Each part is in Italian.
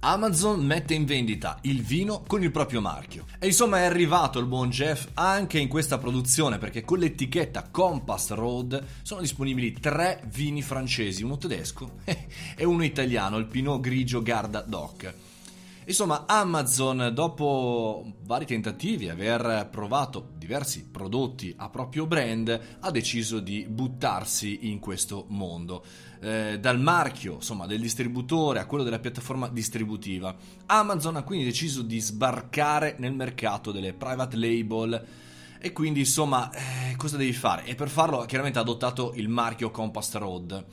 Amazon mette in vendita il vino con il proprio marchio. E insomma è arrivato il buon Jeff anche in questa produzione, perché con l'etichetta Compass Road sono disponibili 3 vini francesi, uno tedesco e uno italiano, il Pinot Grigio Garda DOC. Insomma, Amazon, dopo vari tentativi, aver provato diversi prodotti a proprio brand, ha deciso di buttarsi in questo mondo. Dal marchio, insomma, del distributore a quello della piattaforma distributiva. Amazon ha quindi deciso di sbarcare nel mercato delle private label. E quindi, insomma, cosa devi fare? E per farlo, chiaramente ha adottato il marchio Compass Road.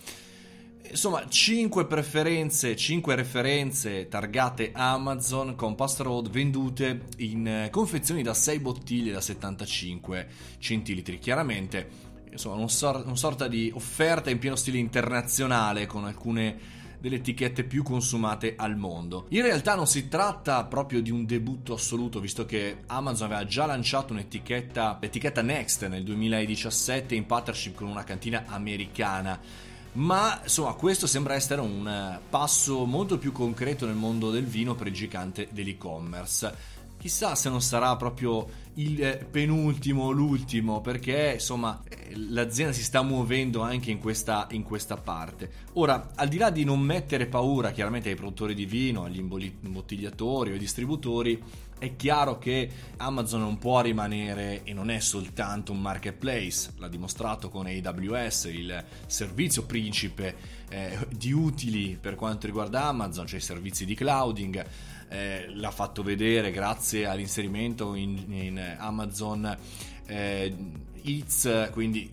Insomma, 5 preferenze, 5 referenze targate Amazon Compass Road vendute in confezioni da 6 bottiglie da 75 centilitri. Chiaramente, insomma, una sorta di offerta in pieno stile internazionale con alcune delle etichette più consumate al mondo. In realtà non si tratta proprio di un debutto assoluto, visto che Amazon aveva già lanciato un'etichetta, l'etichetta Next, nel 2017 in partnership con una cantina americana. Ma insomma questo sembra essere un passo molto più concreto nel mondo del vino per il gigante dell'e-commerce. Chissà se non sarà proprio il penultimo o l'ultimo, perché insomma l'azienda si sta muovendo anche in questa parte. Ora, al di là di non mettere paura chiaramente ai produttori di vino, agli imbottigliatori o ai distributori, è chiaro che Amazon non può rimanere e non è soltanto un marketplace. L'ha dimostrato con AWS, il servizio principe di utili per quanto riguarda Amazon, cioè i servizi di clouding. L'ha fatto vedere grazie all'inserimento in Amazon Eats, quindi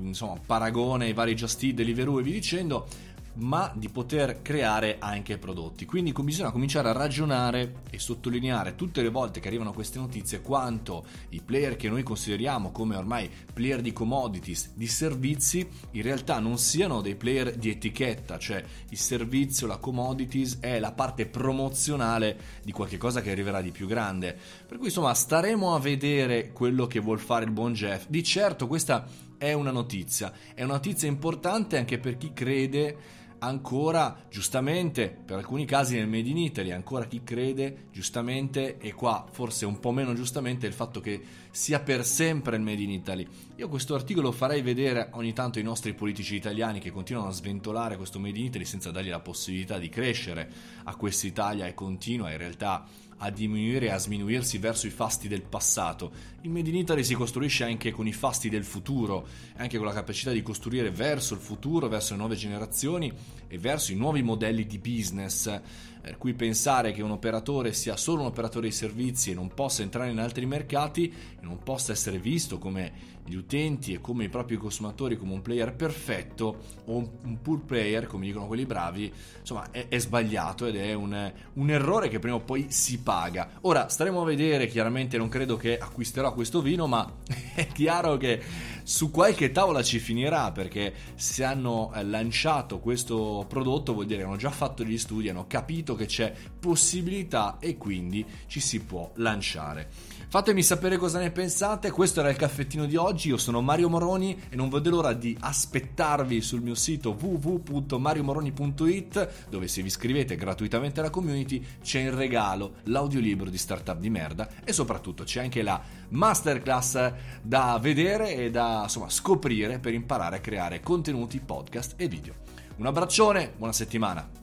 insomma paragone ai vari Just Eat, Deliveroo e vi dicendo, ma di poter creare anche prodotti. Quindi bisogna cominciare a ragionare e sottolineare tutte le volte che arrivano queste notizie quanto i player che noi consideriamo come ormai player di commodities, di servizi, in realtà non siano dei player di etichetta, cioè il servizio, la commodities è la parte promozionale di qualche cosa che arriverà di più grande. Per cui insomma staremo a vedere quello che vuol fare il buon Jeff. Di certo questa è una notizia importante anche per chi crede ancora, giustamente, per alcuni casi nel Made in Italy, ancora chi crede giustamente, e qua forse un po' meno giustamente, il fatto che sia per sempre il Made in Italy. Io questo articolo lo farei vedere ogni tanto ai nostri politici italiani che continuano a sventolare questo Made in Italy senza dargli la possibilità di crescere a quest'Italia e continua in realtà a diminuire e a sminuirsi verso i fasti del passato. Il Made in Italy si costruisce anche con i fasti del futuro, anche con la capacità di costruire verso il futuro, verso le nuove generazioni e verso i nuovi modelli di business, per cui pensare che un operatore sia solo un operatore di servizi e non possa entrare in altri mercati e non possa essere visto come gli utenti e come i propri consumatori come un player perfetto o un poor player, come dicono quelli bravi, insomma è sbagliato ed è un errore che prima o poi si paga. Ora staremo a vedere, chiaramente non credo che acquisterò questo vino, ma è chiaro che su qualche tavola ci finirà, perché se hanno lanciato questo prodotto vuol dire che hanno già fatto degli studi, hanno capito che c'è possibilità e quindi ci si può lanciare. Fatemi sapere cosa ne pensate. Questo era il caffettino di oggi. Io sono Mario Moroni e non vedo l'ora di aspettarvi sul mio sito www.mariomoroni.it, dove se vi iscrivete gratuitamente alla community c'è in regalo l'audiolibro di Startup di merda e soprattutto c'è anche la masterclass da vedere e da insomma scoprire per imparare a creare contenuti, podcast e video. Un abbraccione, buona settimana.